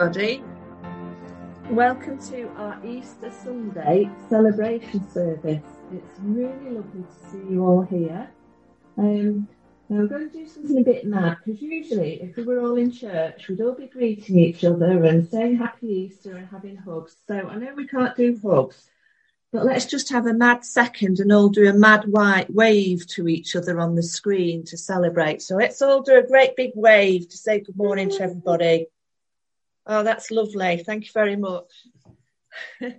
Everybody, welcome to our Easter Sunday celebration service. It's really lovely to see you all here. Now we're going to do something a bit mad, because usually if we were all in church we'd all be greeting each other and saying Happy Easter and having hugs. So I know we can't do hugs, but let's just have a mad second and all do a mad white wave to each other on the screen to celebrate. So let's all do a great big wave to say good morning to everybody. Oh, that's lovely. Thank you very much. So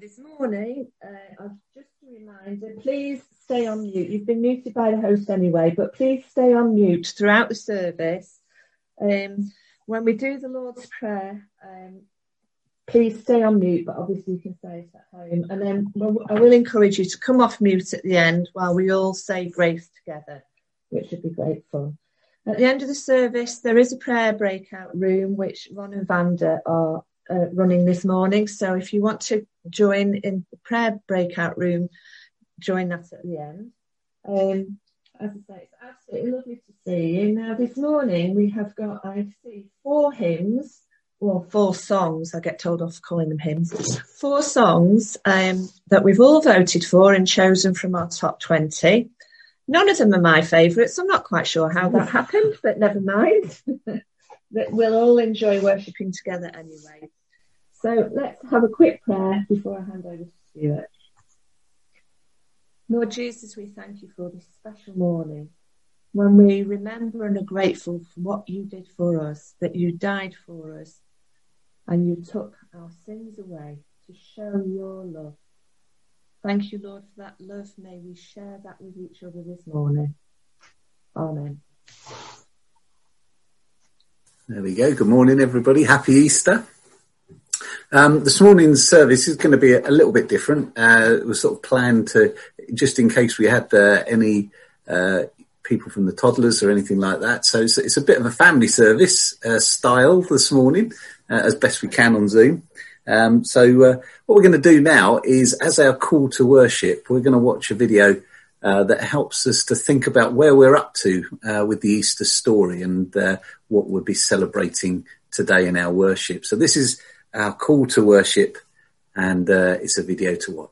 this morning, I've just a reminder, please stay on mute. You've been muted by the host anyway, but please stay on mute throughout the service. When we do the Lord's Prayer, please stay on mute, but obviously you can say it at home. And then I will encourage you to come off mute at the end while we all say grace together, which would be great fun. At the end of the service, there is a prayer breakout room, which Ron and Vanda are running this morning. So if you want to join in the prayer breakout room, join that at the end. As I say, it's absolutely lovely to see you. Now, this morning, we have got, I see, four hymns, or four songs. I get told off calling them hymns. Four songs that we've all voted for and chosen from our top 20. None of them are my favourites. I'm not quite sure how that happened, but never mind. But we'll all enjoy worshipping together anyway. So let's have a quick prayer before I hand over to Stuart. Lord Jesus, we thank you for this special morning when we remember and are grateful for what you did for us, that you died for us and you took our sins away to show your love. Thank you, Lord, for that love. May we share that with each other this morning. Amen. There we go. Good morning, everybody. Happy Easter. This morning's service is going to be a little bit different. It was sort of planned to, just in case we had any people from the toddlers or anything like that. So it's a bit of a family service style this morning, as best we can on Zoom. So what we're going to do now is, as our call to worship, we're going to watch a video that helps us to think about where we're up to with the Easter story and what we'll be celebrating today in our worship. So this is our call to worship, and it's a video to watch.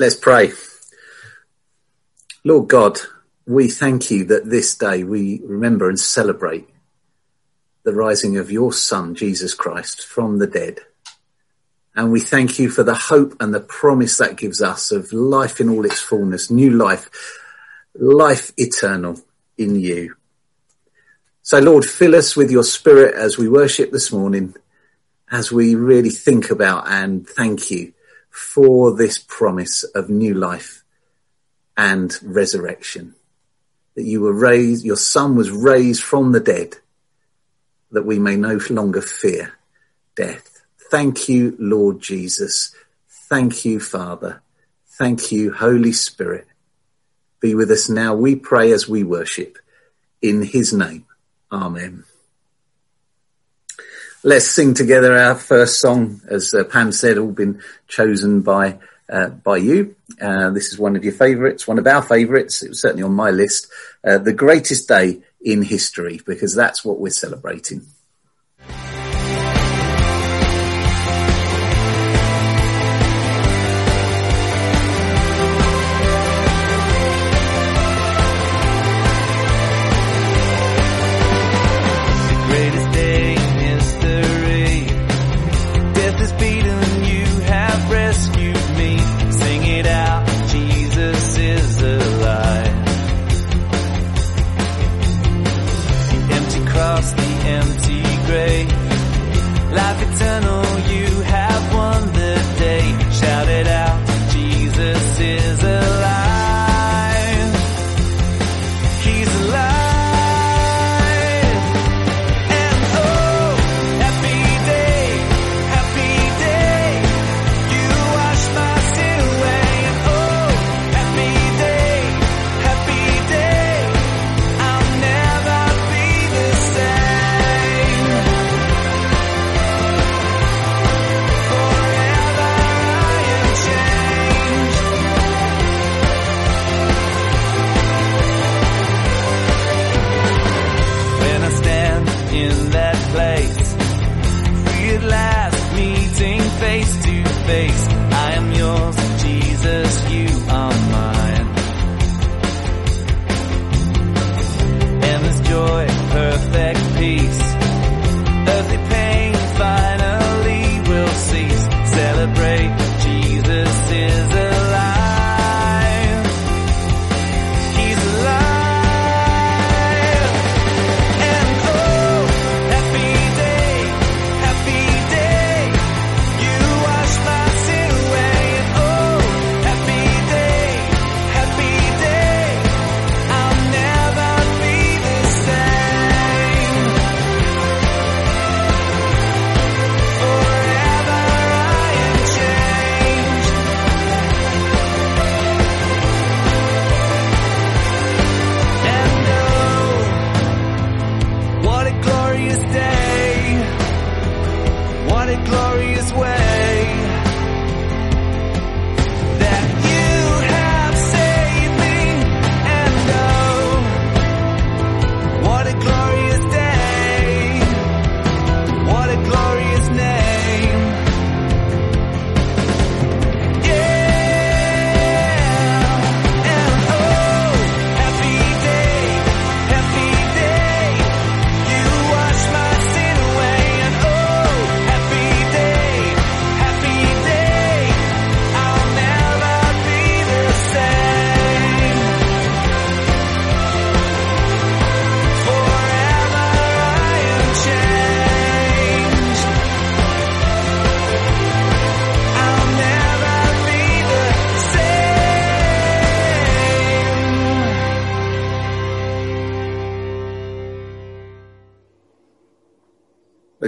Let's pray. Lord God, we thank you that this day we remember and celebrate the rising of your Son, Jesus Christ, from the dead. And we thank you for the hope and the promise that gives us of life in all its fullness, new life, life eternal in you. So, Lord, fill us with your Spirit as we worship this morning, as we really think about and thank you for this promise of new life and resurrection, that you were raised, your Son was raised from the dead, that we may no longer fear death. Thank you, Lord Jesus. Thank you, Father. Thank you, Holy Spirit. Be with us now, we pray, as we worship. In his name, amen. Let's sing together our first song, as Pam said, all been chosen by you. This is one of your favourites, one of our favourites. It was certainly on my list. The greatest day in history, because that's what we're celebrating.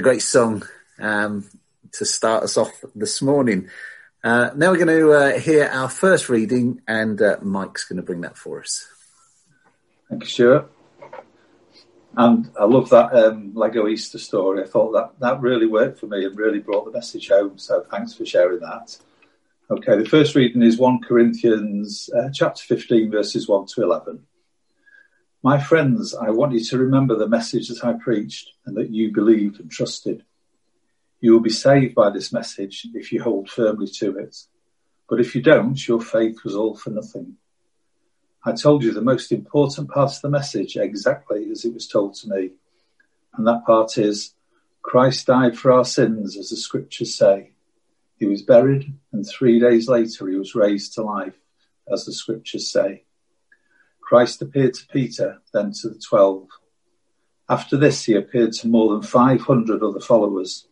Great song to start us off this morning. Now we're going to hear our first reading, and Mike's going to bring that for us. Thank you, Stuart. And I love that Lego Easter story. I thought that really worked for me and really brought the message home, so thanks for sharing that. Okay, the first reading is 1 Corinthians chapter 15, verses 1 to 11. My friends, I want you to remember the message that I preached and that you believed and trusted. You will be saved by this message if you hold firmly to it. But if you don't, your faith was all for nothing. I told you the most important part of the message exactly as it was told to me. And that part is, Christ died for our sins, as the scriptures say. He was buried, and 3 days later he was raised to life, as the scriptures say. Christ appeared to Peter, then to the 12. After this, he appeared to more than 500 other followers.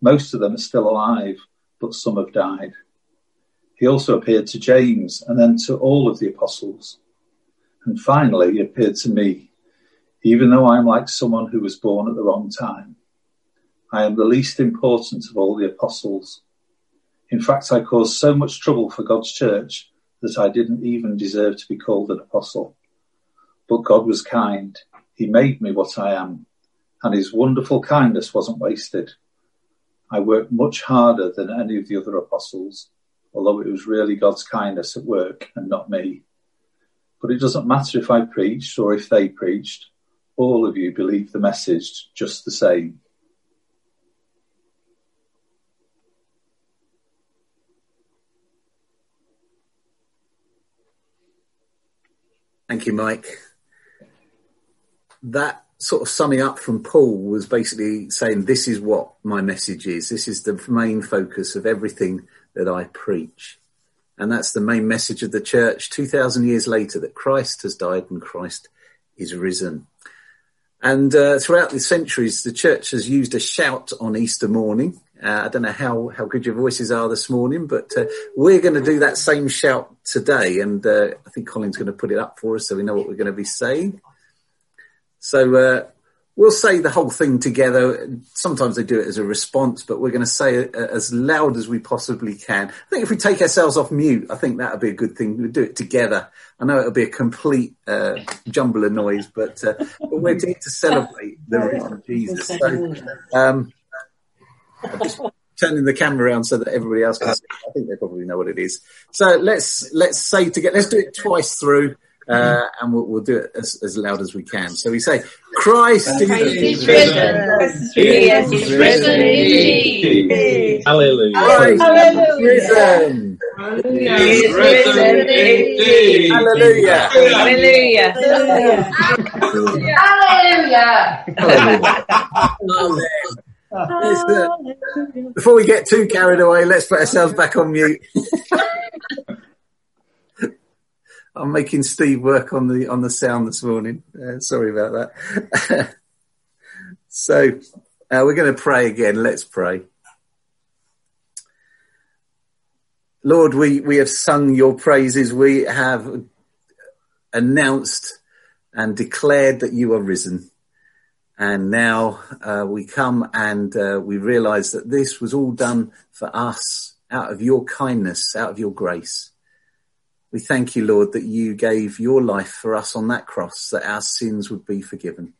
Most of them are still alive, but some have died. He also appeared to James, and then to all of the apostles. And finally, he appeared to me, even though I am like someone who was born at the wrong time. I am the least important of all the apostles. In fact, I caused so much trouble for God's church that I didn't even deserve to be called an apostle. But God was kind. He made me what I am, and his wonderful kindness wasn't wasted. I worked much harder than any of the other apostles, although it was really God's kindness at work and not me. But it doesn't matter if I preached or if they preached. All of you believe the message just the same. Thank you, Mike. That sort of summing up from Paul was basically saying, this is what my message is. This is the main focus of everything that I preach. And that's the main message of the church 2,000 years later, that Christ has died and Christ is risen. And throughout the centuries, the church has used a shout on Easter morning. I don't know how good your voices are this morning, but we're going to do that same shout today. And I think Colin's going to put it up for us so we know what we're going to be saying. So we'll say the whole thing together. Sometimes they do it as a response, but we're going to say it as loud as we possibly can. I think if we take ourselves off mute, I think that would be a good thing. We'll do it together. I know it'll be a complete jumble of noise, but we're here to celebrate the risen of Jesus. So, I'm just turning the camera around so that everybody else can see. I think they probably know what it is. So let's say together. Let's do it twice through. And we'll do it as loud as we can. So we say, Christ is risen. He is risen indeed. Hallelujah. Christ is risen. He is risen indeed. Hallelujah. Hallelujah. Hallelujah. Hallelujah. Hallelujah. Before we get too carried away, let's put ourselves back on mute. I'm making Steve work on the sound this morning. Sorry about that. So we're going to pray again. Let's pray. Lord, we have sung your praises. We have announced and declared that you are risen. And now we come and we realize that this was all done for us out of your kindness, out of your grace. We thank you, Lord, that you gave your life for us on that cross, that our sins would be forgiven.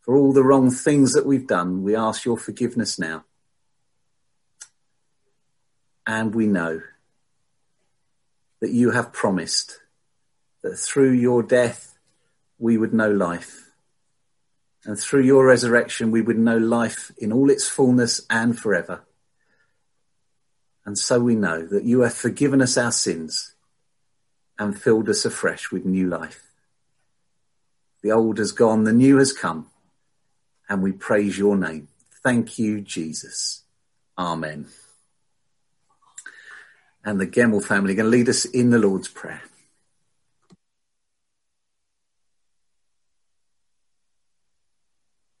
For all the wrong things that we've done, we ask your forgiveness now. And we know that you have promised that through your death, we would know life. And through your resurrection, we would know life in all its fullness and forever. And so we know that you have forgiven us our sins and filled us afresh with new life. The old has gone, the new has come, and we praise your name. Thank you, Jesus. Amen. And the Gemmell family are going to lead us in the Lord's Prayer.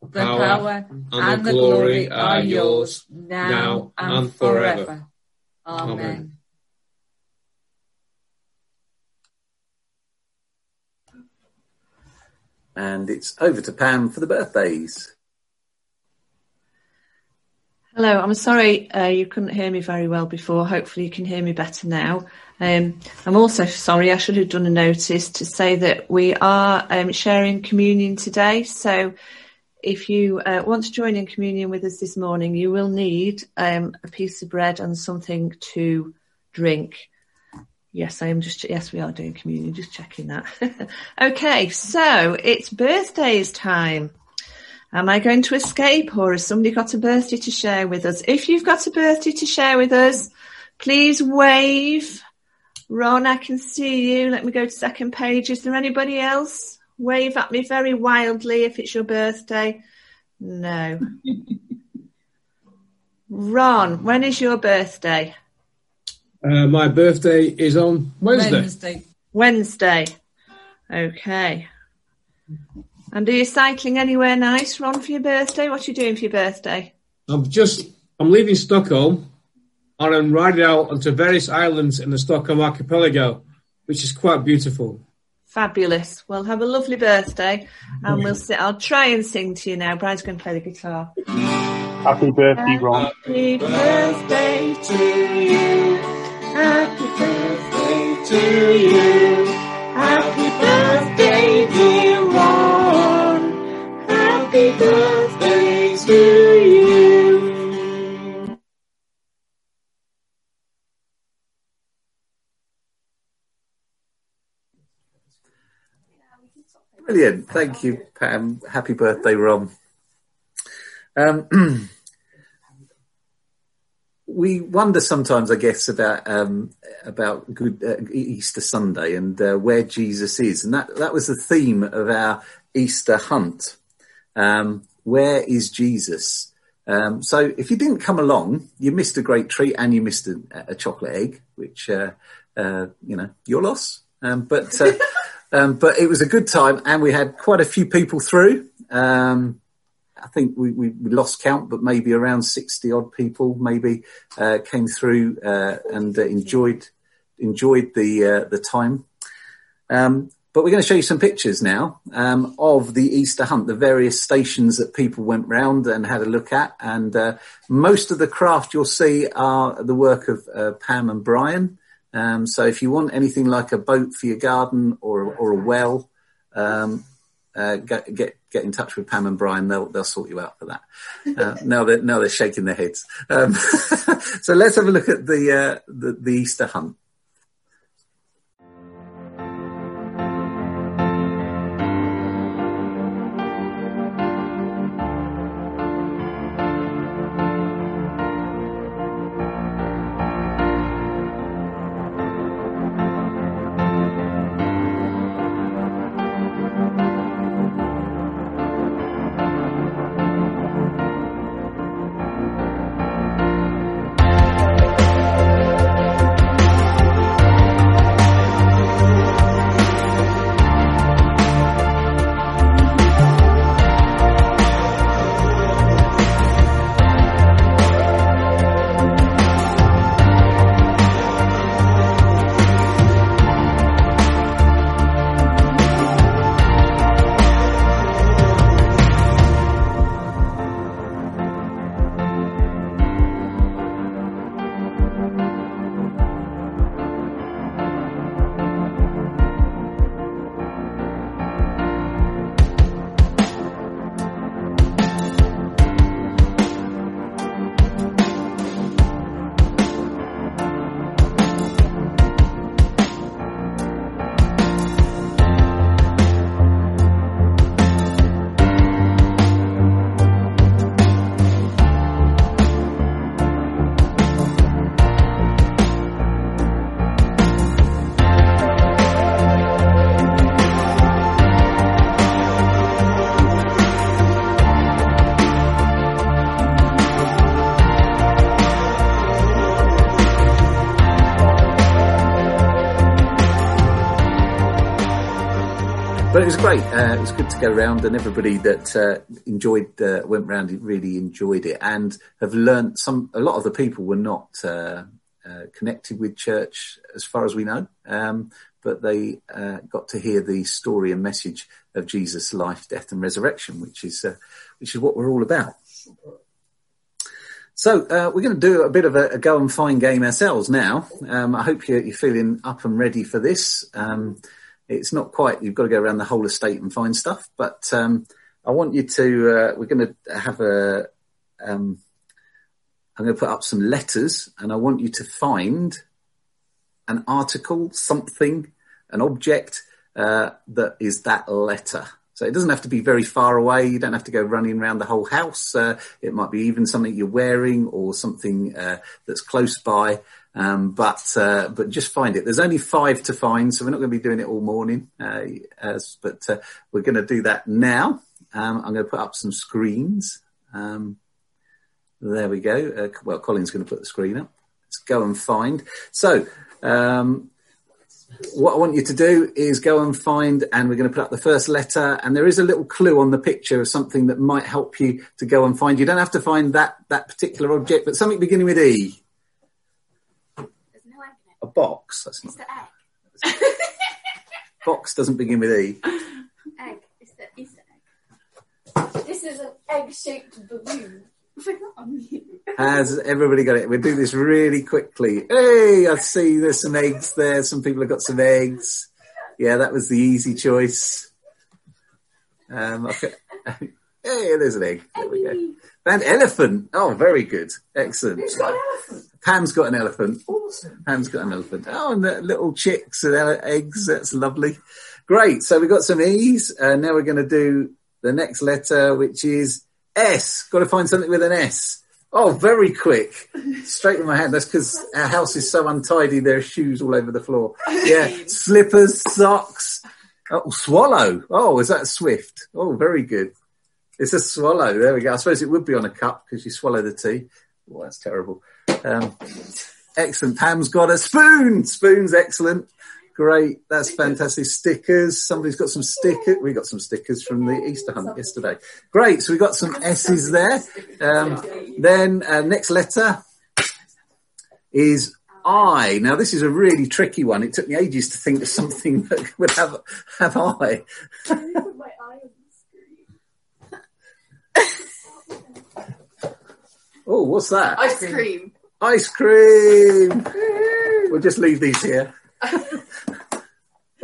the power, and the glory are yours, now and forever. Amen. And it's over to Pam for the birthdays. Hello, I'm sorry you couldn't hear me very well before. Hopefully you can hear me better now. I'm also sorry, I should have done a notice to say that we are sharing communion today. So if you want to join in communion with us this morning, you will need a piece of bread and something to drink. Yes, yes, we are doing communion, just checking that. Okay, so it's birthdays time. Am I going to escape, or has somebody got a birthday to share with us? If you've got a birthday to share with us, please wave. Ron, I can see you. Let me go to second page. Is there anybody else? Wave at me very wildly if it's your birthday. No. Ron, when is your birthday? My birthday is on Wednesday. Okay. And are you cycling anywhere nice, Ron, for your birthday? What are you doing for your birthday? I'm leaving Stockholm and I'm riding out onto various islands in the Stockholm archipelago, which is quite beautiful. Fabulous. Well, have a lovely birthday and I'll try and sing to you now. Brian's going to play the guitar. Happy birthday, Ron. Happy birthday to you. Happy birthday to you. Happy birthday, dear Ron. Happy birthday to you. Brilliant. Thank you, Pam. Happy birthday, Ron. We wonder sometimes, I guess, about Easter Sunday and where Jesus is. And that was the theme of our Easter hunt. Where is Jesus? So if you didn't come along, you missed a great treat and you missed a chocolate egg, which, your loss. But it was a good time and we had quite a few people through. I think we lost count, but maybe around 60 odd people came through, and enjoyed the time. But we're going to show you some pictures now of the Easter hunt, the various stations that people went round and had a look at. And most of the craft you'll see are the work of Pam and Brian. So if you want anything like a boat for your garden or a well, get in touch with Pam and Brian. They'll sort you out for that. Now they're shaking their heads. So let's have a look at the Easter hunt. But it was great. It was good to go round, and everybody that went round really enjoyed it, and have learnt a lot of the people were not connected with church as far as we know, but they got to hear the story and message of Jesus' life, death and resurrection, which is what we're all about. So we're going to do a bit of a go and find game ourselves now. I hope you're feeling up and ready for this. It's not quite, you've got to go around the whole estate and find stuff, but I want you to, we're going to have a, I'm going to put up some letters and I want you to find an article, something, an object that is that letter. So it doesn't have to be very far away. You don't have to go running around the whole house. It might be even something you're wearing or something that's close by. But just find it. There's only 5 to find, so we're not going to be doing it all morning. But we're going to do that now. I'm going to put up some screens. There we go. Well, Colin's going to put the screen up. Let's go and find. So... what I want you to do is go and find, and we're going to put up the first letter, and there is a little clue on the picture of something that might help you to go and find. You don't have to find that particular object, but something beginning with E. There's no egg in it. A box. That's not... It's the egg. Box doesn't begin with E. Egg. It's the Easter egg. This is an egg-shaped balloon. Has everybody got it? We'll do this really quickly. Hey, I see there's some eggs there. Some people have got some eggs. Yeah, that was the easy choice. Okay. Hey, there's an egg. There we go. And elephant. Oh, very good. Excellent. Pam's got an elephant. Awesome. Pam's got an elephant. Oh, and the little chicks and eggs. That's lovely. Great. So we've got some E's. Now we're going to do the next letter, which is S. Got to find something with an S. Oh, very quick. Straight in my hand. That's because our house is so untidy, there are shoes all over the floor. Yeah. Slippers, socks. Oh, swallow. Oh, is that a swift? Oh, very good. It's a swallow. There we go. I suppose it would be on a cup because you swallow the tea. Oh, that's terrible. Excellent. Pam's got a spoon. Spoon's excellent. Great. That's fantastic. Stickers. Somebody's got some stickers. We got some stickers from the Easter hunt yesterday. Great. So we got some S's there. Then next letter is I. Now, this is a really tricky one. It took me ages to think of something that would have I. Can you put my eye on the screen? Oh, what's that? Ice cream. Ice cream. We'll just leave these here.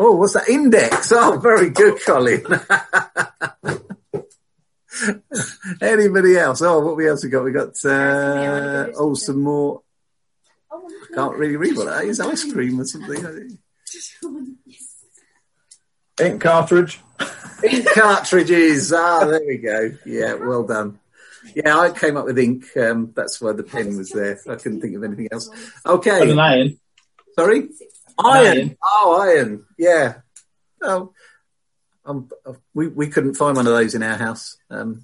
Oh, what's that? Index. Oh, very good, Colin. Anybody else? Oh, what else we got? We got some more. I can't really read what that is. Ice cream or something. Ink cartridge. Ink cartridges. Ah, there we go. Yeah, well done. Yeah, I came up with ink. That's why the pen was there. I couldn't think of anything else. Okay. An iron. Sorry? Iron. Oh, iron. Yeah. Oh, we couldn't find one of those in our house. Now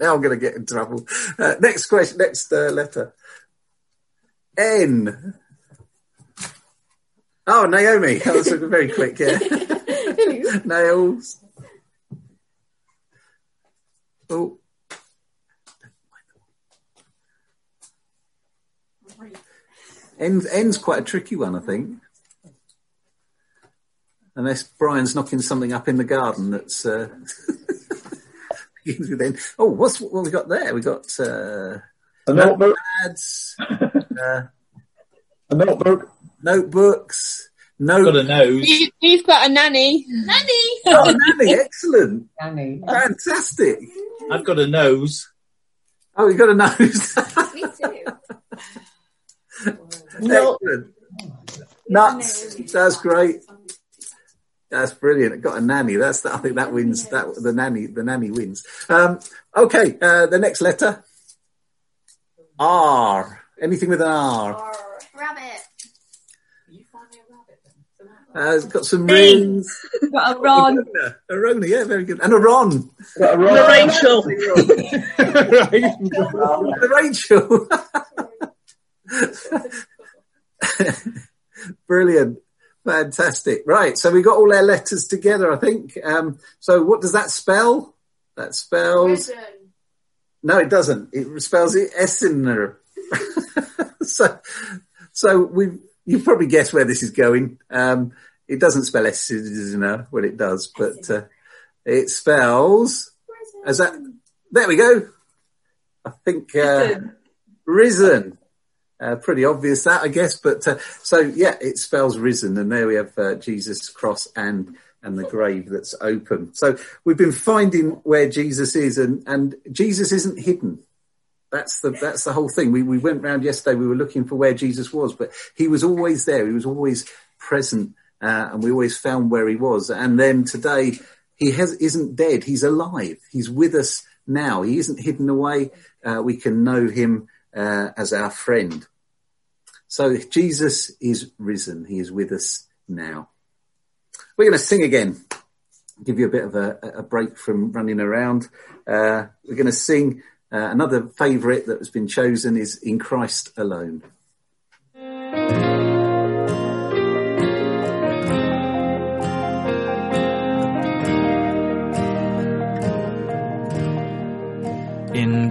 I'm going to get in trouble. Next question. Next letter. N. Oh, Naomi. That was very quick. Yeah. Nails. Oh. N's quite a tricky one, I think. Unless Brian's knocking something up in the garden that's... begins with N. Oh, what we got there? We got... a notebook. Notepads, a notebook. Notebooks. Got a nose. You've got a nanny. Nanny! Oh, nanny, excellent. Nanny. Fantastic. I've got a nose. Oh, you've got a nose. Me too. Excellent. Nuts. That's great. That's brilliant. Got a nanny. I think that wins. That the nanny wins. Okay. The next letter. R. Anything with an R. Rabbit. You find me a rabbit then. It's got some rings. Got a Ron. A Ron. Yeah, very good. And a Ron. Got a Ron. And a Rachel. Brilliant. Fantastic. Right. So we got all our letters together, I think. So what does that spell? That spells... Prison. No, it doesn't. It spells it Essener. So you probably guessed where this is going. It doesn't spell Essener when it does, but it spells... Prison. There we go. I think risen. Pretty obvious that, I guess. But so, yeah, it spells risen. And there we have Jesus' cross and the grave that's open. So we've been finding where Jesus is, and Jesus isn't hidden. That's the whole thing. We went round yesterday. We were looking for where Jesus was, but he was always there. He was always present, and we always found where he was. And then today, isn't dead. He's alive. He's with us now. He isn't hidden away. We can know him as our friend. So Jesus is risen. He is with us now. We're going to sing again. Give you a bit of a break from running around. We're going to sing. Another favourite that has been chosen is In Christ Alone. In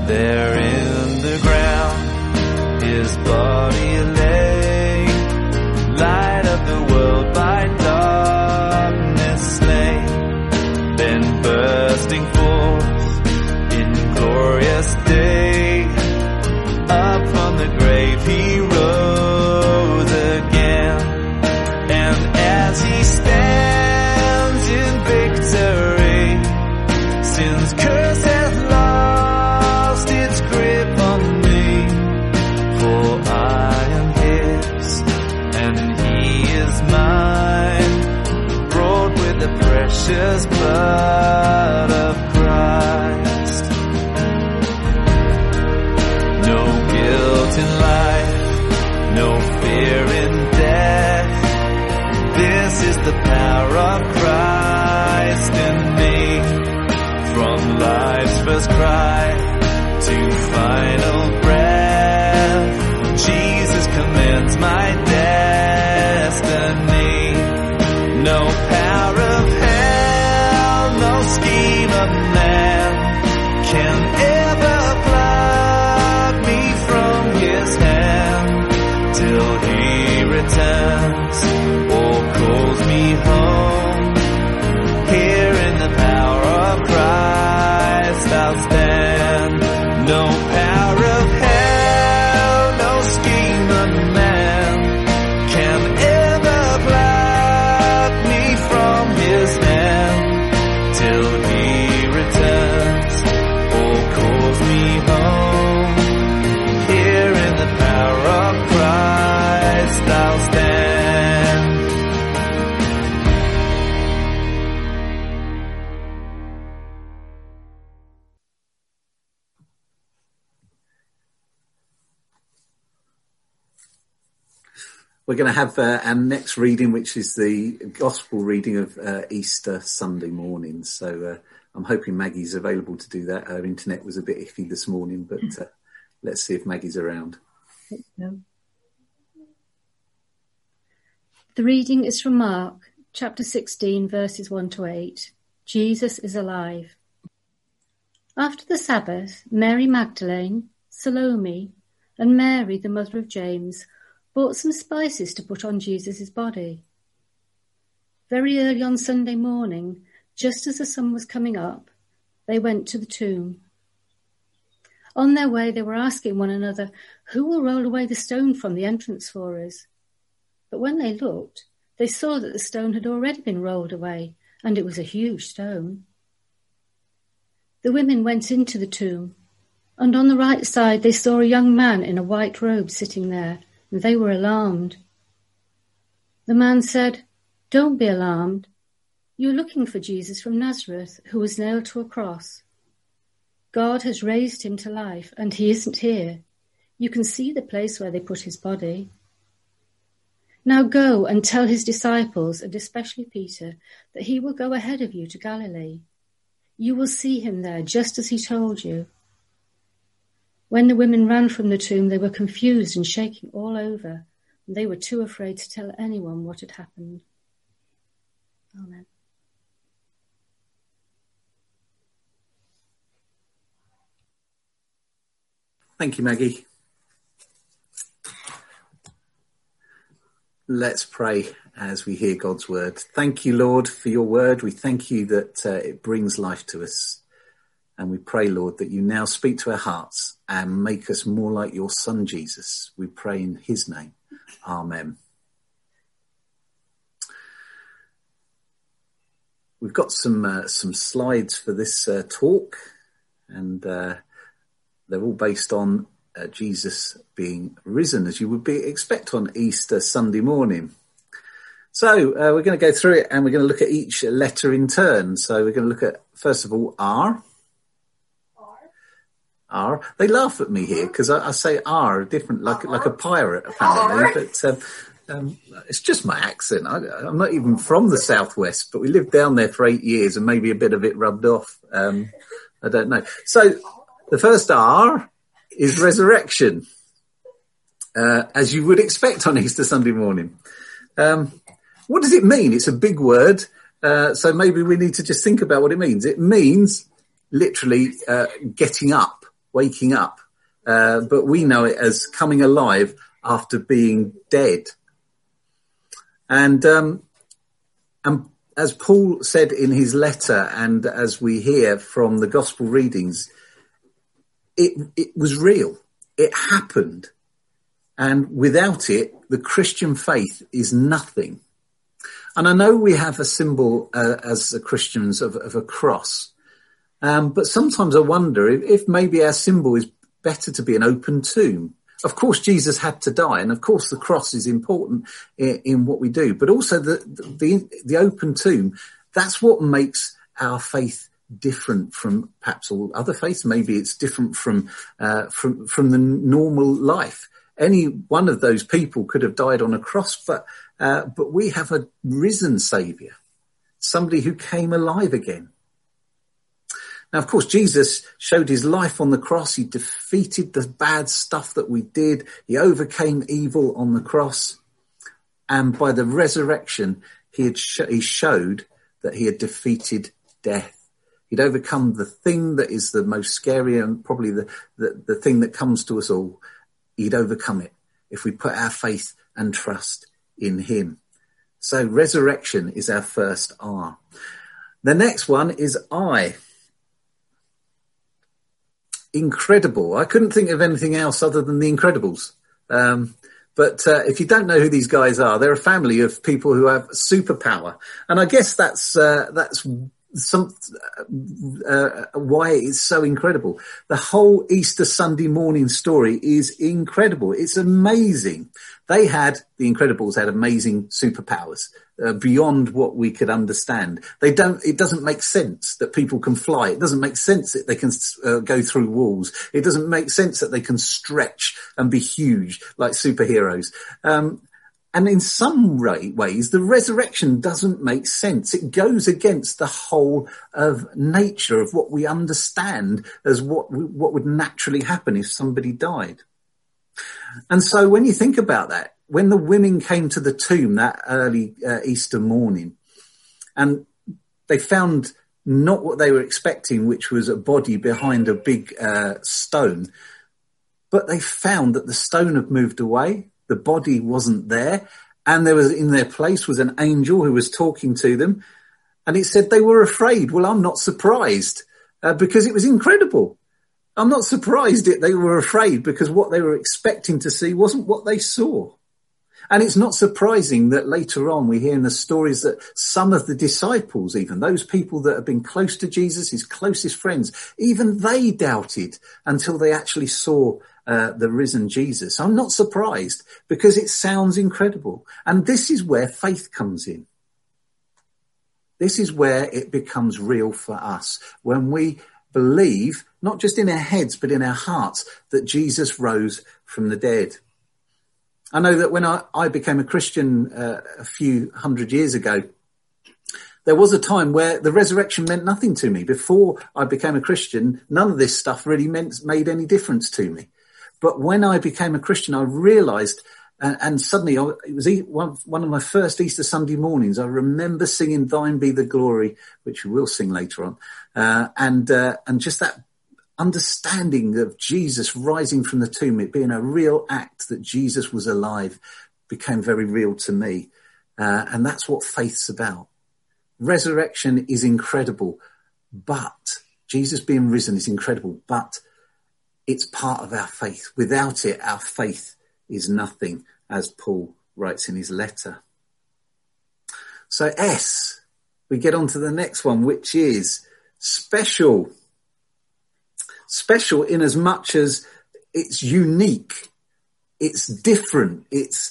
There in the ground his body lay, light of the world by darkness slain, then bursting forth in glorious day. He rose again, and as he stands in victory, sin's curse has lost its grip on me, for I am his, and he is mine, bought with the precious blood of Christ. No guilt in life, the power of Christ in me, from life's first cry to final breath, Jesus commands my destiny. No power of hell, no scheme of man can ever pluck me from his hand, till he returns, calls me home. Here in the power of Christ I'll stand. No power of hell, no scheme of man can ever block me from his hand, till he returns or calls me home. Here in the power of Christ I'll stand. We're going to have our next reading, which is the gospel reading of Easter Sunday morning. So I'm hoping Maggie's available to do that. Her internet was a bit iffy this morning, but let's see if Maggie's around. The reading is from Mark, chapter 16, verses 1-8. Jesus is alive. After the Sabbath, Mary Magdalene, Salome, and Mary, the mother of James, bought some spices to put on Jesus' body. Very early on Sunday morning, just as the sun was coming up, they went to the tomb. On their way, they were asking one another, "Who will roll away the stone from the entrance for us?" But when they looked, they saw that the stone had already been rolled away, and it was a huge stone. The women went into the tomb, and on the right side they saw a young man in a white robe sitting there, and they were alarmed. The man said, "Don't be alarmed. You're looking for Jesus from Nazareth, who was nailed to a cross. God has raised him to life, and he isn't here. You can see the place where they put his body. Now go and tell his disciples, and especially Peter, that he will go ahead of you to Galilee. You will see him there, just as he told you." When the women ran from the tomb, they were confused and shaking all over, and they were too afraid to tell anyone what had happened. Amen. Thank you, Maggie. Let's pray as we hear God's word. Thank you, Lord, for your word. We thank you that it brings life to us. And we pray, Lord, that you now speak to our hearts and make us more like your son, Jesus. We pray in his name. Amen. We've got some slides for this talk, and they're all based on Jesus being risen, as you would expect on Easter Sunday morning. So we're going to go through it, and we're going to look at each letter in turn. So we're going to look at, first of all, R. They laugh at me here because I say R different, like a pirate apparently. But it's just my accent. I'm not even from the southwest, but we lived down there for 8 years, and maybe a bit of it rubbed off. I don't know. So the first R is resurrection, as you would expect on Easter Sunday morning. What does it mean? It's a big word, so maybe we need to just think about what it means. It means literally getting up, waking up, but we know it as coming alive after being dead. And as Paul said in his letter, and as we hear from the gospel readings, it was real. It happened. And without it, the Christian faith is nothing. And I know we have a symbol as Christians of a cross. But sometimes I wonder if maybe our symbol is better to be an open tomb. Of course, Jesus had to die, and of course the cross is important in what we do. But also the open tomb, that's what makes our faith different from perhaps all other faiths. Maybe it's different from the normal life. Any one of those people could have died on a cross, but we have a risen Saviour, somebody who came alive again. Now, of course, Jesus showed his life on the cross. He defeated the bad stuff that we did. He overcame evil on the cross. And by the resurrection, he showed that he had defeated death. He'd overcome the thing that is the most scary and probably the thing that comes to us all. He'd overcome it if we put our faith and trust in him. So resurrection is our first R. The next one is I. Incredible. I couldn't think of anything else other than the Incredibles. But if you don't know who these guys are, they're a family of people who have superpower. And I guess that's why it's so incredible. The whole Easter Sunday morning story is incredible. It's amazing. The Incredibles had amazing superpowers beyond what we could understand. It doesn't make sense that people can fly. It doesn't make sense that they can go through walls. It doesn't make sense that they can stretch and be huge like superheroes. And in some ways, the resurrection doesn't make sense. It goes against the whole of nature, of what we understand as what would naturally happen if somebody died. And so when you think about that, when the women came to the tomb that early Easter morning, and they found not what they were expecting, which was a body behind a big stone, but they found that the stone had moved away, the body wasn't there, and there was in their place was an angel who was talking to them, and it said they were afraid. Well, I'm not surprised because it was incredible. I'm not surprised that they were afraid because what they were expecting to see wasn't what they saw. And it's not surprising that later on we hear in the stories that some of the disciples, even those people that have been close to Jesus, his closest friends, even they doubted until they actually saw the risen Jesus. I'm not surprised because it sounds incredible. And this is where faith comes in. This is where it becomes real for us, when we believe, not just in our heads, but in our hearts, that Jesus rose from the dead. I know that when I became a Christian a few hundred years ago, there was a time where the resurrection meant nothing to me. Before I became a Christian, none of this stuff really made any difference to me. But when I became a Christian, I realised, and suddenly it was one of my first Easter Sunday mornings, I remember singing Thine Be the Glory, which we will sing later on, and just that understanding of Jesus rising from the tomb, it being a real act that Jesus was alive, became very real to me. And that's what faith's about. Resurrection is incredible, but Jesus being risen is incredible, but it's part of our faith. Without it, our faith is nothing, as Paul writes in his letter. So S, we get on to the next one, which is special. Special in as much as it's unique, it's different, it's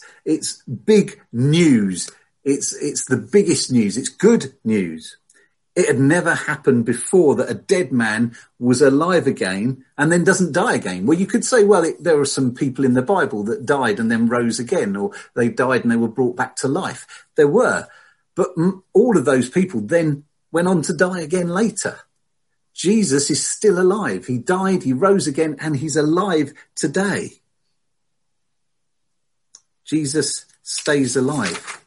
big news, it's the biggest news, it's good news. It had never happened before that a dead man was alive again and then doesn't die again. Well, you could say, well, there are some people in the Bible that died and then rose again, or they died and they were brought back to life. There were, but all of those people then went on to die again later. Jesus is still alive. He died, he rose again, and he's alive today. Jesus stays alive.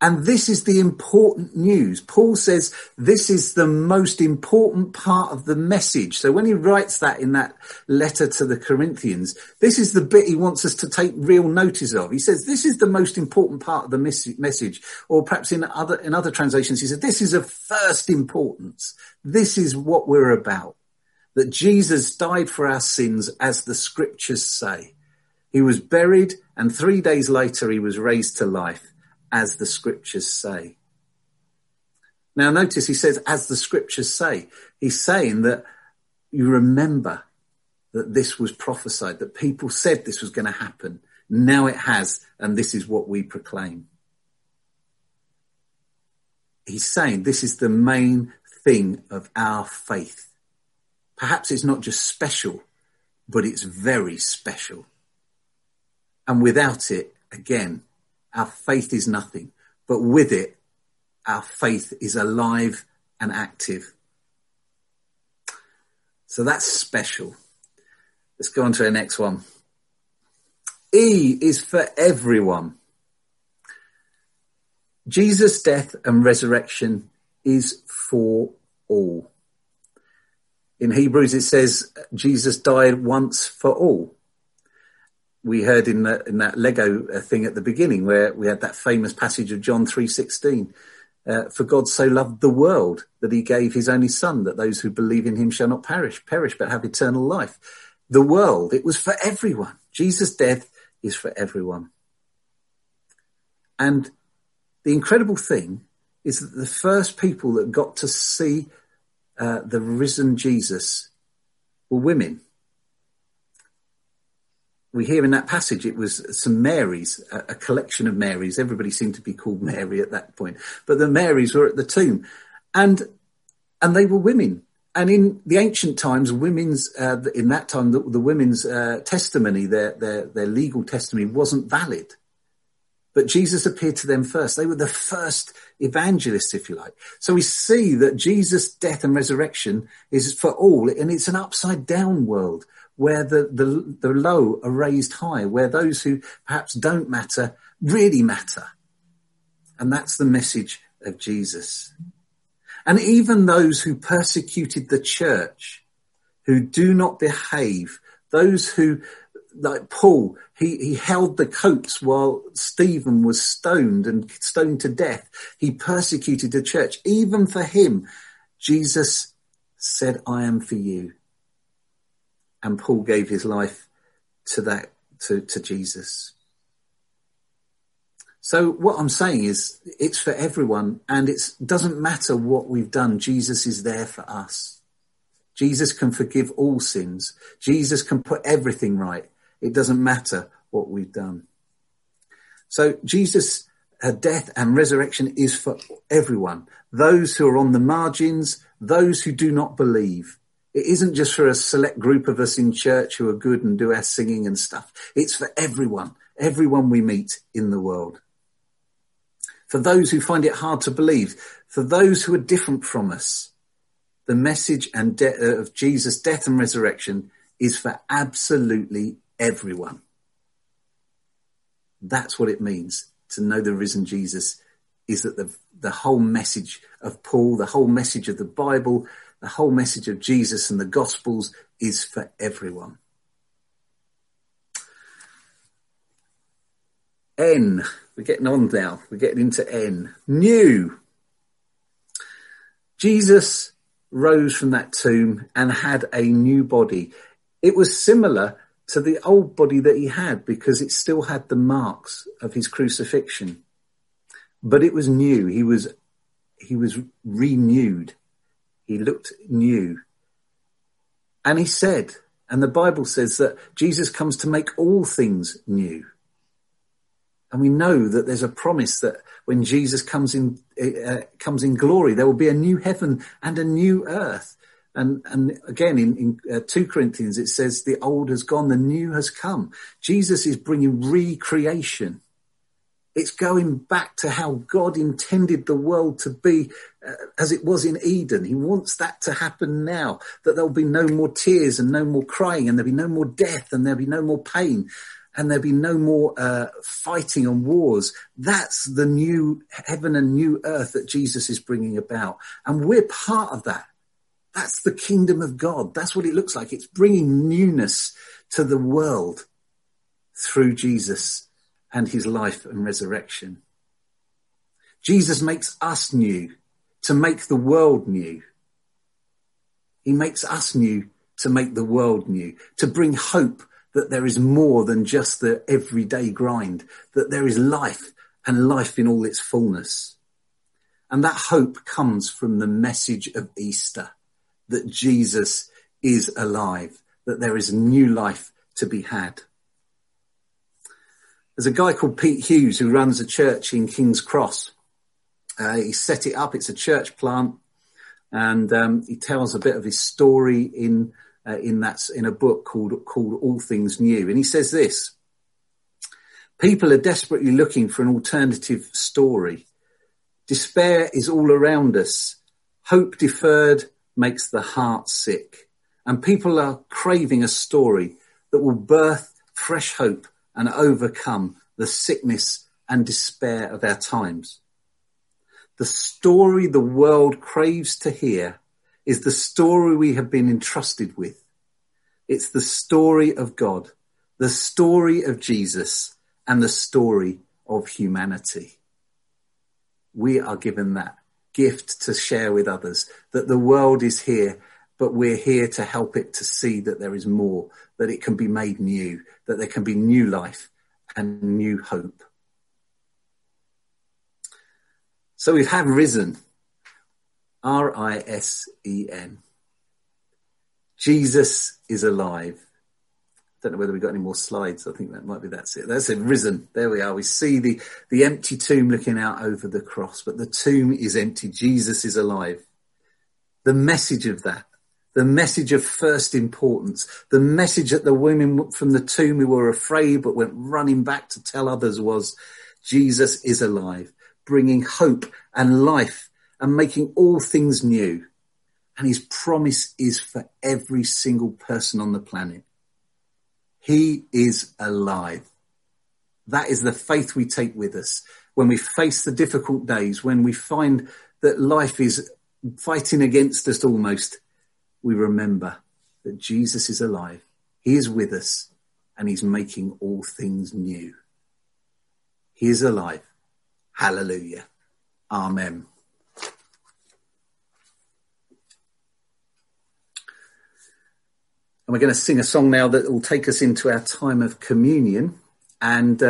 And this is the important news. Paul says this is the most important part of the message. So when he writes that in that letter to the Corinthians, this is the bit he wants us to take real notice of. He says this is the most important part of the message. Or perhaps in other translations, he said this is of first importance. This is what we're about. That Jesus died for our sins, as the scriptures say. He was buried, and 3 days later he was raised to life, as the scriptures say. Now notice he says, as the scriptures say. He's saying that you remember that this was prophesied, that people said this was going to happen. Now it has, and this is what we proclaim. He's saying this is the main thing of our faith. Perhaps it's not just special, but it's very special. And without it, again, our faith is nothing, but with it, our faith is alive and active. So that's special. Let's go on to our next one. E is for everyone. Jesus' death and resurrection is for all. In Hebrews, it says Jesus died once for all. We heard in that Lego thing at the beginning where we had that famous passage of John 3:16. For God so loved the world that he gave his only son, that those who believe in him shall not perish, but have eternal life. The world, it was for everyone. Jesus' death is for everyone. And the incredible thing is that the first people that got to see the risen Jesus were women. We hear in that passage it was some Marys, a collection of Marys. Everybody seemed to be called Mary at that point. But the Marys were at the tomb. And they were women. And in the ancient times, the women's testimony, their legal testimony wasn't valid. But Jesus appeared to them first. They were the first evangelists, if you like. So we see that Jesus' death and resurrection is for all, and it's an upside-down world where the low are raised high, where those who perhaps don't matter really matter. And that's the message of Jesus. And even those who persecuted the church, who do not behave, those who, like Paul, he held the coats while Stephen was stoned to death. He persecuted the church. Even for him, Jesus said, I am for you. And Paul gave his life to that, to Jesus. So what I'm saying is it's for everyone, and it doesn't matter what we've done. Jesus is there for us. Jesus can forgive all sins. Jesus can put everything right. It doesn't matter what we've done. So Jesus' death and resurrection is for everyone. Those who are on the margins, those who do not believe. It isn't just for a select group of us in church who are good and do our singing and stuff. It's for everyone, everyone we meet in the world. For those who find it hard to believe, for those who are different from us, the message and of Jesus' death and resurrection is for absolutely everyone. That's what it means to know the risen Jesus, is that the whole message of Paul, the whole message of the Bible, the whole message of Jesus and the Gospels is for everyone. N. We're getting on now. We're getting into N. New. Jesus rose from that tomb and had a new body. It was similar to the old body that he had because it still had the marks of his crucifixion. But it was new. He was renewed. He looked new. And he said, and the Bible says that Jesus comes to make all things new. And we know that there's a promise that when Jesus comes in glory, there will be a new heaven and a new earth. And again, in 2 Corinthians, it says the old has gone, the new has come. Jesus is bringing recreation. It's going back to how God intended the world to be as it was in Eden. He wants that to happen now, that there'll be no more tears and no more crying, and there'll be no more death, and there'll be no more pain, and there'll be no more fighting and wars. That's the new heaven and new earth that Jesus is bringing about. And we're part of that. That's the kingdom of God. That's what it looks like. It's bringing newness to the world through Jesus and his life and resurrection. Jesus makes us new to make the world new. He makes us new to make the world new, to bring hope that there is more than just the everyday grind, that there is life and life in all its fullness. And that hope comes from the message of Easter, that Jesus is alive, that there is new life to be had. There's a guy called Pete Hughes who runs a church in King's Cross. He set it up. It's a church plant, and he tells a bit of his story in a book called All Things New. And he says this: people are desperately looking for an alternative story. Despair is all around us. Hope deferred makes the heart sick, and people are craving a story that will birth fresh hope and overcome the sickness and despair of our times. The story the world craves to hear is the story we have been entrusted with. It's the story of God, the story of Jesus, and the story of humanity. We are given that gift to share with others, that the world is here, but we're here to help it to see that there is more, that it can be made new, that there can be new life and new hope. So we have risen, R-I-S-E-N. Jesus is alive. Don't know whether we've got any more slides. I think that's it. That's it, risen. There we are. We see the empty tomb looking out over the cross, but the tomb is empty. Jesus is alive. The message of that, the message of first importance, the message that the women from the tomb who were afraid but went running back to tell others was, Jesus is alive, bringing hope and life and making all things new. And his promise is for every single person on the planet. He is alive. That is the faith we take with us when we face the difficult days, when we find that life is fighting against us almost. We remember that Jesus is alive. He is with us and he's making all things new. He is alive. Hallelujah. Amen. And we're going to sing a song now that will take us into our time of communion. And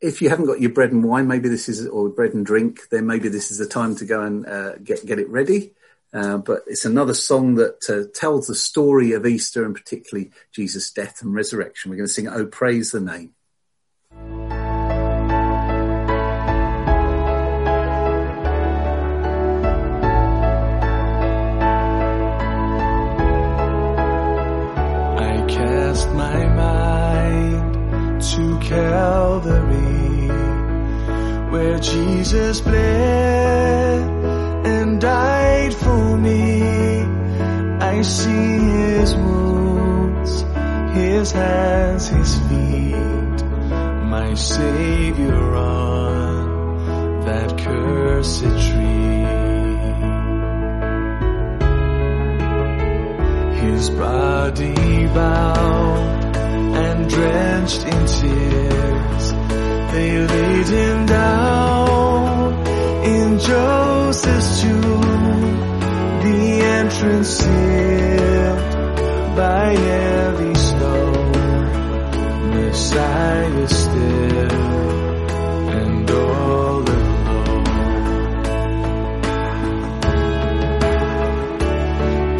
if you haven't got your bread and wine, maybe this is, or bread and drink, then maybe this is the time to go and get it ready. But it's another song that tells the story of Easter and particularly Jesus' death and resurrection. We're going to sing, "Oh, Praise the Name." I cast my mind to Calvary, where Jesus bled and died for me. I see his wounds, his hands, his feet, my Savior on that cursed tree. His body bound and drenched in tears, they laid him down in Joseph's tomb, the entrance sealed by heavy stone, Messiah still and all alone.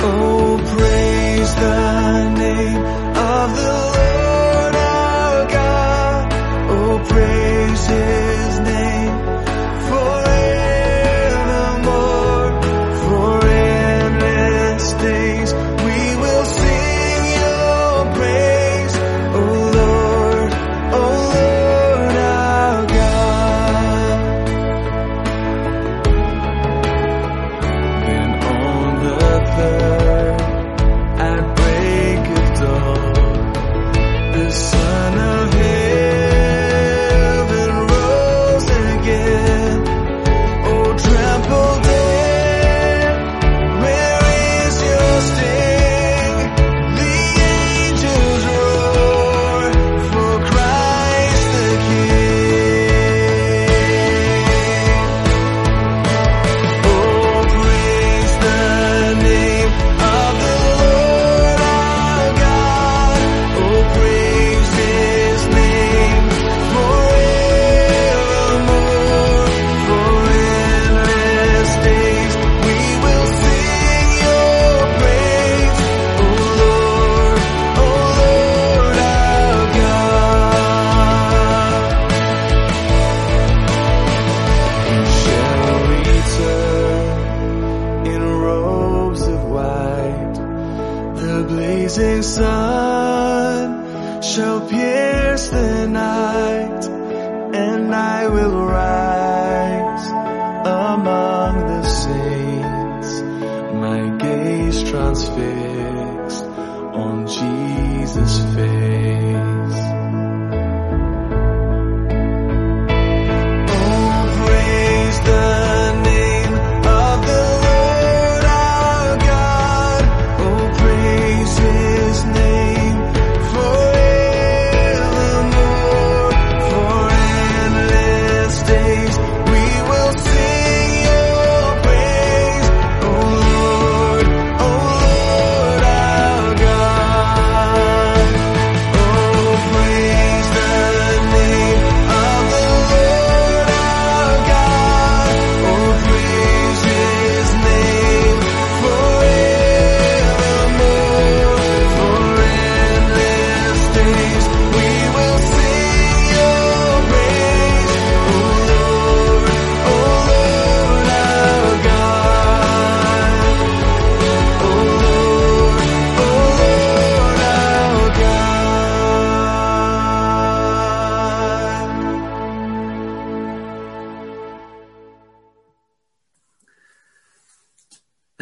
Oh, praise the name of the Lord our God. Oh, praise his name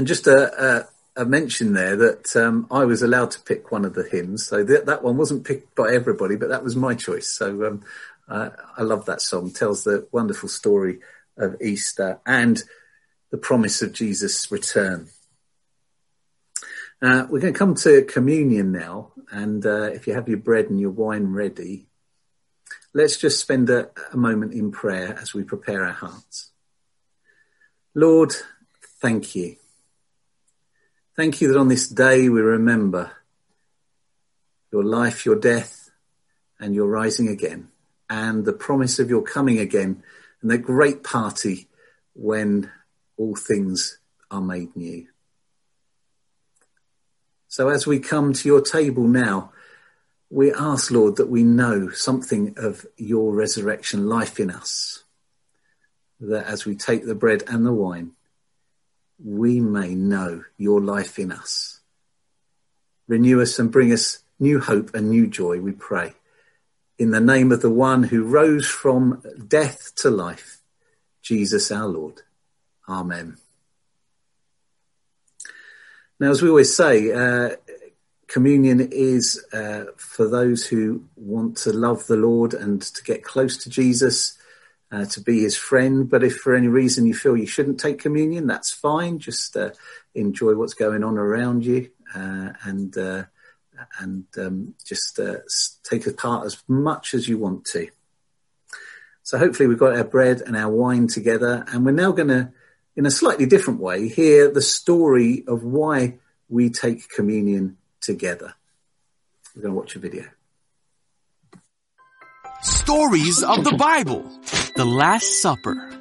And just a mention there that I was allowed to pick one of the hymns. So that one wasn't picked by everybody, but that was my choice. So I love that song. Tells the wonderful story of Easter and the promise of Jesus' return. We're going to come to communion now. And if you have your bread and your wine ready, let's just spend a moment in prayer as we prepare our hearts. Lord, thank you. Thank you that on this day we remember your life, your death, and your rising again, and the promise of your coming again, and the great party when all things are made new. So as we come to your table now, we ask, Lord, that we know something of your resurrection life in us, that as we take the bread and the wine, we may know your life in us. Renew us and bring us new hope and new joy, we pray. In the name of the one who rose from death to life, Jesus our Lord. Amen. Now, as we always say, communion is for those who want to love the Lord and to get close to Jesus, to be his friend. But if for any reason you feel you shouldn't take communion, that's fine. Just enjoy what's going on around you and just take a part as much as you want to. So hopefully we've got our bread and our wine together, and we're now going to, in a slightly different way, hear the story of why we take communion together. We're going to watch a video. Stories of the Bible. The Last Supper.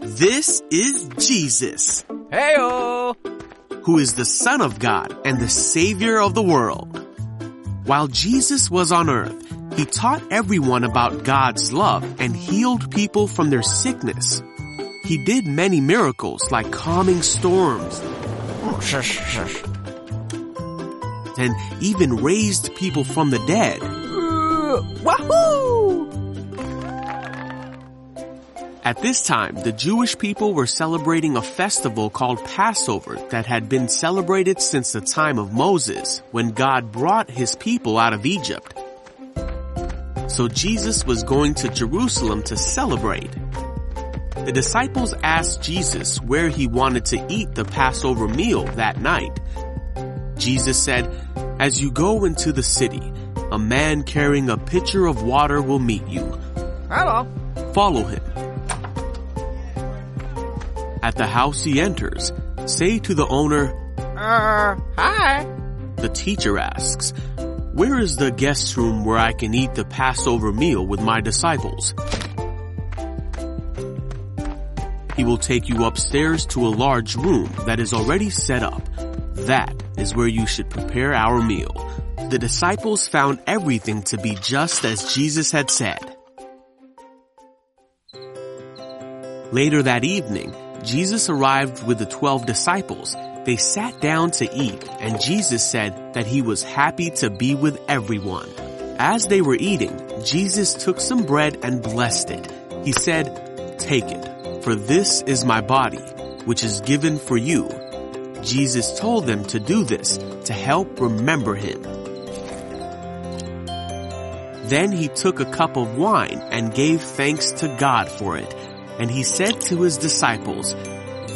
This is Jesus. Hey-o! Who is the Son of God and the Savior of the world. While Jesus was on earth, he taught everyone about God's love and healed people from their sickness. He did many miracles like calming storms and even raised people from the dead. Wahoo! At this time, the Jewish people were celebrating a festival called Passover that had been celebrated since the time of Moses, when God brought his people out of Egypt. So Jesus was going to Jerusalem to celebrate. The disciples asked Jesus where he wanted to eat the Passover meal that night. Jesus said, "As you go into the city, a man carrying a pitcher of water will meet you. Hello. Follow him. At the house he enters, say to the owner, Hi. The teacher asks, "Where is the guest room where I can eat the Passover meal with my disciples?" He will take you upstairs to a large room that is already set up. That is where you should prepare our meal. The disciples found everything to be just as Jesus had said. Later that evening, Jesus arrived with the 12 disciples. They sat down to eat, and Jesus said that he was happy to be with everyone. As they were eating, Jesus took some bread and blessed it. He said, "Take it, for this is my body, which is given for you." Jesus told them to do this to help remember him. Then he took a cup of wine and gave thanks to God for it. And he said to his disciples,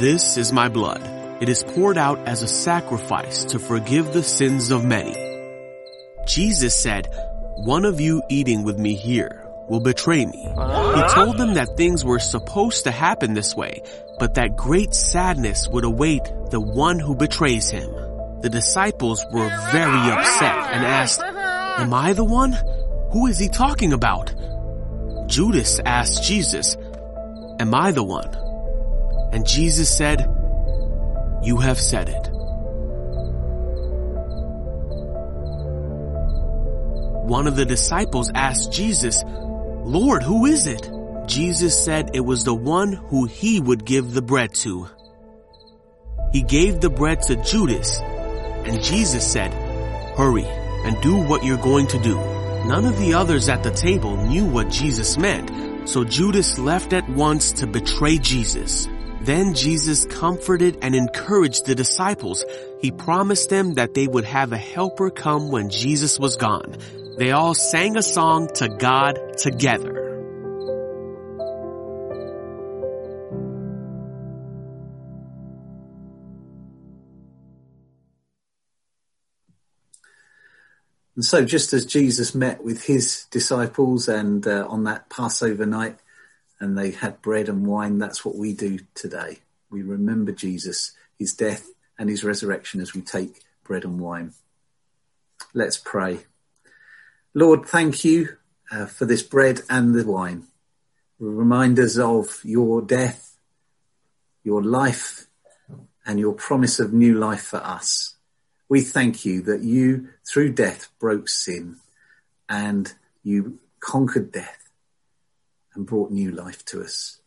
"This is my blood. It is poured out as a sacrifice to forgive the sins of many." Jesus said, "One of you eating with me here will betray me." He told them that things were supposed to happen this way, but that great sadness would await the one who betrays him. The disciples were very upset and asked, "Am I the one? Who is he talking about?" Judas asked Jesus, "Am I the one?" And Jesus said, "You have said it." One of the disciples asked Jesus, "Lord, who is it?" Jesus said it was the one who he would give the bread to. He gave the bread to Judas, and Jesus said, "Hurry and do what you're going to do." None of the others at the table knew what Jesus meant, so Judas left at once to betray Jesus. Then Jesus comforted and encouraged the disciples. He promised them that they would have a helper come when Jesus was gone. They all sang a song to God together. And so just as Jesus met with his disciples and on that Passover night, and they had bread and wine, that's what we do today. We remember Jesus, his death and his resurrection as we take bread and wine. Let's pray. Lord, thank you for this bread and the wine. Remind us of your death, your life, and your promise of new life for us. We thank you that you, through death, broke sin and you conquered death and brought new life to us.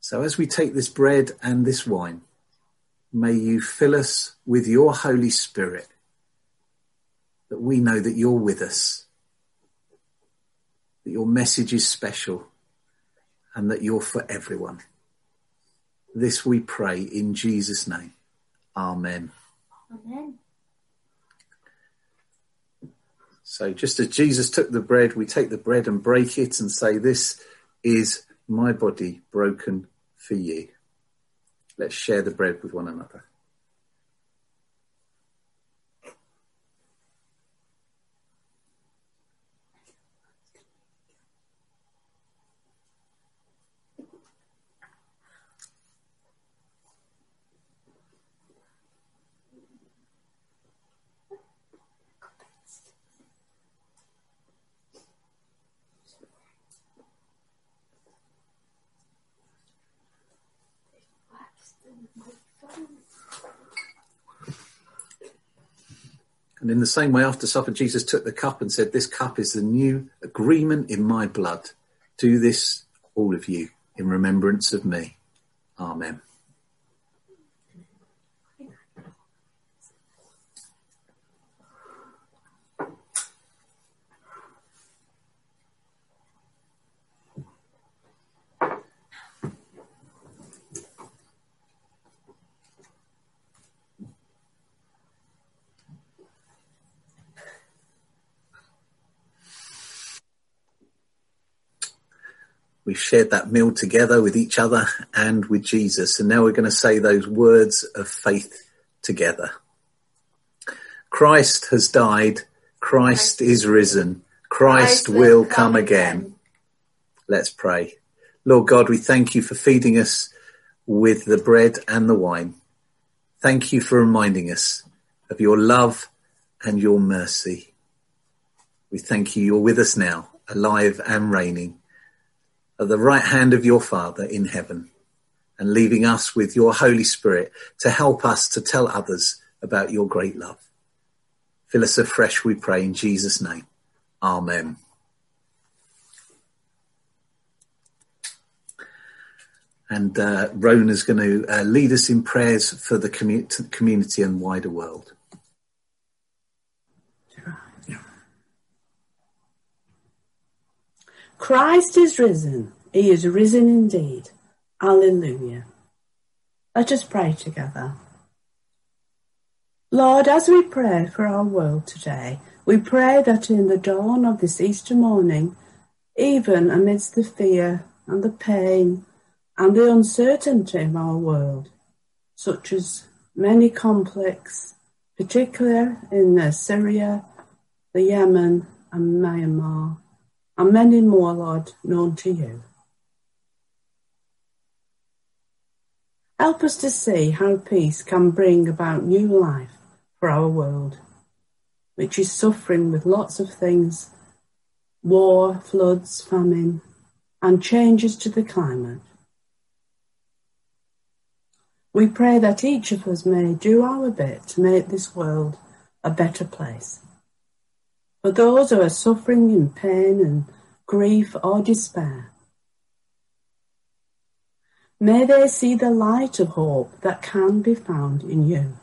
So as we take this bread and this wine, may you fill us with your Holy Spirit, that we know that you're with us, that your message is special, and that you're for everyone. This we pray in Jesus' name. Amen. Amen. So just as Jesus took the bread, we take the bread and break it and say, this is my body broken for you. Let's share the bread with one another. And in the same way, after supper, Jesus took the cup and said, this cup is the new agreement in my blood. Do this, all of you, in remembrance of me. Amen. We've shared that meal together with each other and with Jesus. And now we're going to say those words of faith together. Christ has died. Christ is risen. Christ will come again. Let's pray. Lord God, we thank you for feeding us with the bread and the wine. Thank you for reminding us of your love and your mercy. We thank you. You're with us now, alive and reigning, at the right hand of your Father in heaven, and leaving us with your Holy Spirit to help us to tell others about your great love. Fill us afresh, we pray, in Jesus' name. Amen. And Ron is going to lead us in prayers for the community and wider world. Christ is risen. He is risen indeed. Alleluia. Let us pray together. Lord, as we pray for our world today, we pray that in the dawn of this Easter morning, even amidst the fear and the pain and the uncertainty of our world, such as many conflicts, particularly in Syria, the Yemen and Myanmar, and many more, Lord, known to you. Help us to see how peace can bring about new life for our world, which is suffering with lots of things, war, floods, famine, and changes to the climate. We pray that each of us may do our bit to make this world a better place. For those who are suffering in pain and grief or despair, may they see the light of hope that can be found in you.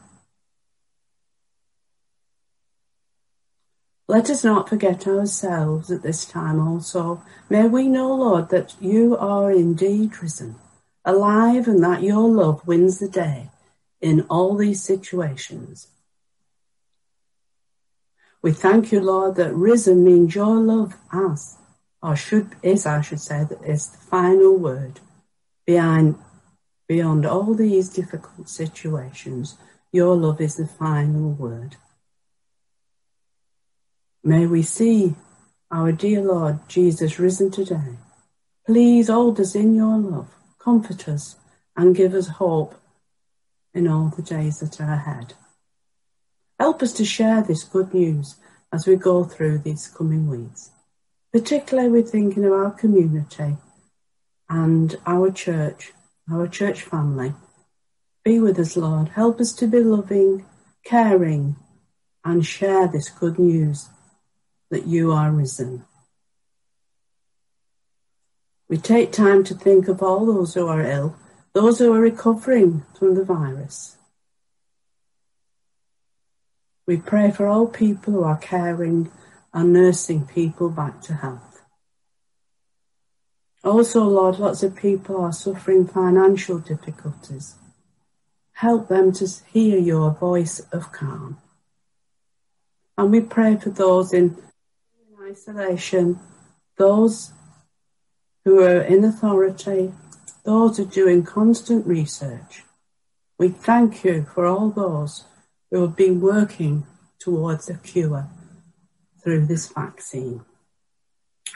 Let us not forget ourselves at this time also. May we know, Lord, that you are indeed risen, alive, and that your love wins the day in all these situations. We thank you, Lord, that risen means your love as, or should, is, I should say, that is the final word beyond all these difficult situations. Your love is the final word. May we see our dear Lord Jesus risen today. Please hold us in your love, comfort us, and give us hope in all the days that are ahead. Help us to share this good news as we go through these coming weeks, particularly with thinking of our community and our church family. Be with us, Lord. Help us to be loving, caring, and share this good news that you are risen. We take time to think of all those who are ill, those who are recovering from the virus. We pray for all people who are caring and nursing people back to health. Also, Lord, lots of people are suffering financial difficulties. Help them to hear your voice of calm. And we pray for those in isolation, those who are in authority, those who are doing constant research. We thank you for all those who have been working towards a cure through this vaccine.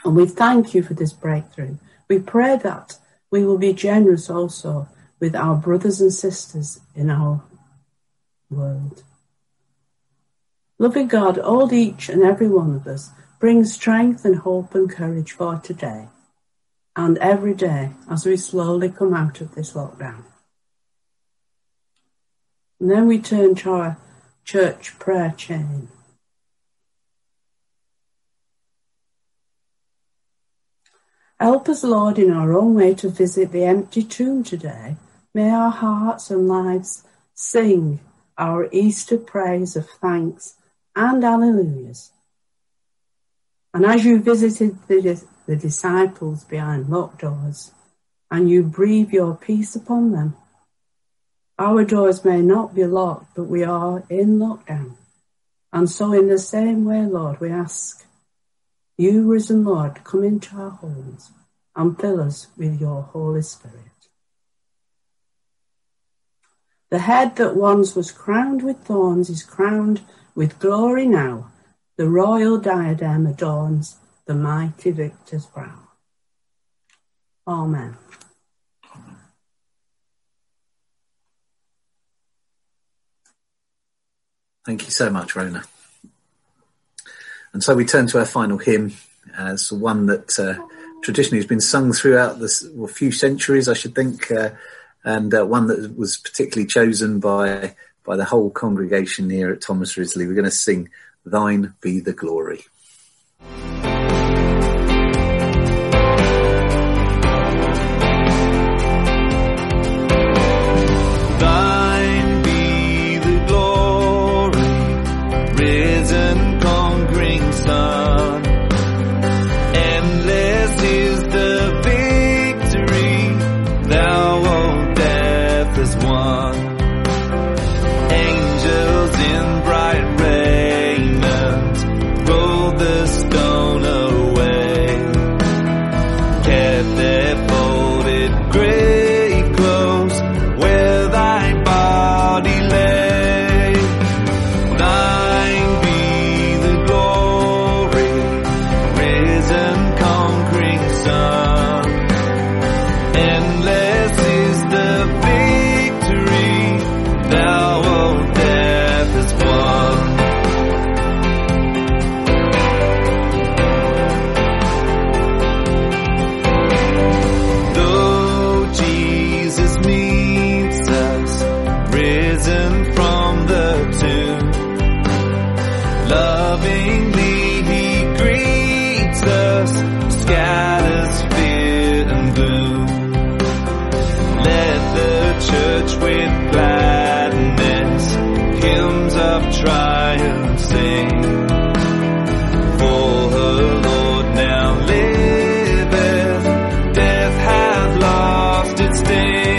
And we thank you for this breakthrough. We pray that we will be generous also with our brothers and sisters in our world. Loving God, hold each and every one of us, bring strength and hope and courage for today. And every day as we slowly come out of this lockdown. And then we turn to our church prayer chain. Help us, Lord, in our own way to visit the empty tomb today. May our hearts and lives sing our Easter praise of thanks and alleluias. And as you visited the disciples behind locked doors, and you breathe your peace upon them. Our doors may not be locked, but we are in lockdown. And so in the same way, Lord, we ask, you risen Lord, come into our homes and fill us with your Holy Spirit. The head that once was crowned with thorns is crowned with glory now. The royal diadem adorns the mighty victor's brow. Amen. Thank you so much, Rona. And so we turn to our final hymn, as one that traditionally has been sung throughout a few centuries, I should think, and one that was particularly chosen by the whole congregation here at Thomas Risley. We're going to sing Thine Be the Glory. Stay.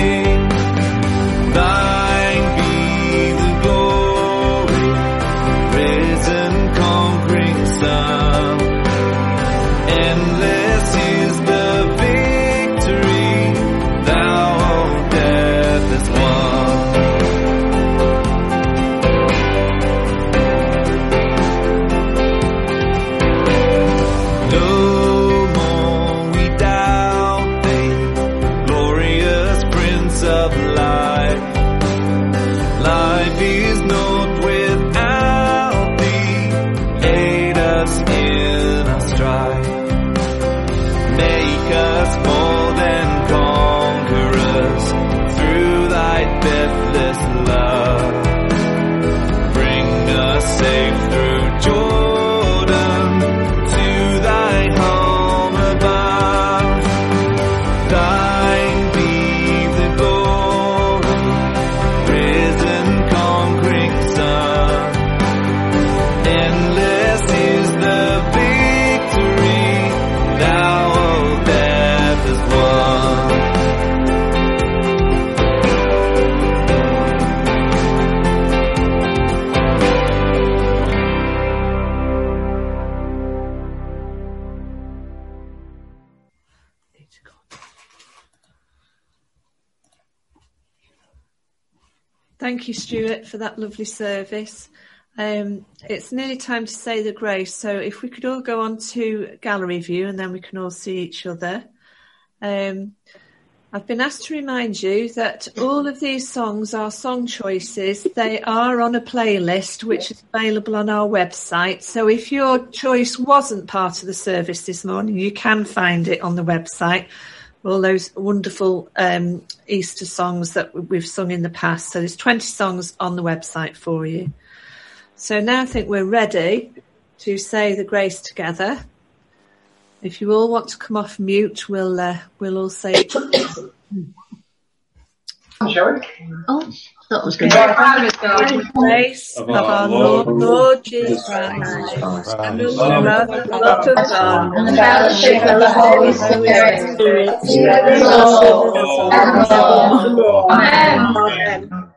Thank you, Stuart, for that lovely service. It's nearly time to say the grace, so if we could all go on to gallery view and then we can all see each other. I've been asked to remind you that all of these songs are song choices. They are on a playlist which is available on our website. So if your choice wasn't part of the service this morning, you can find it on the website. All those wonderful Easter songs that we've sung in the past. So there's 20 songs on the website for you. So now I think we're ready to say the grace together. If you all want to come off mute, we'll all say it. Sure. Oh, that was good. The grace of our Lord Jesus Christ, and the love of God, and the fellowship of the Holy Spirit, be with us all, and forevermore. Amen.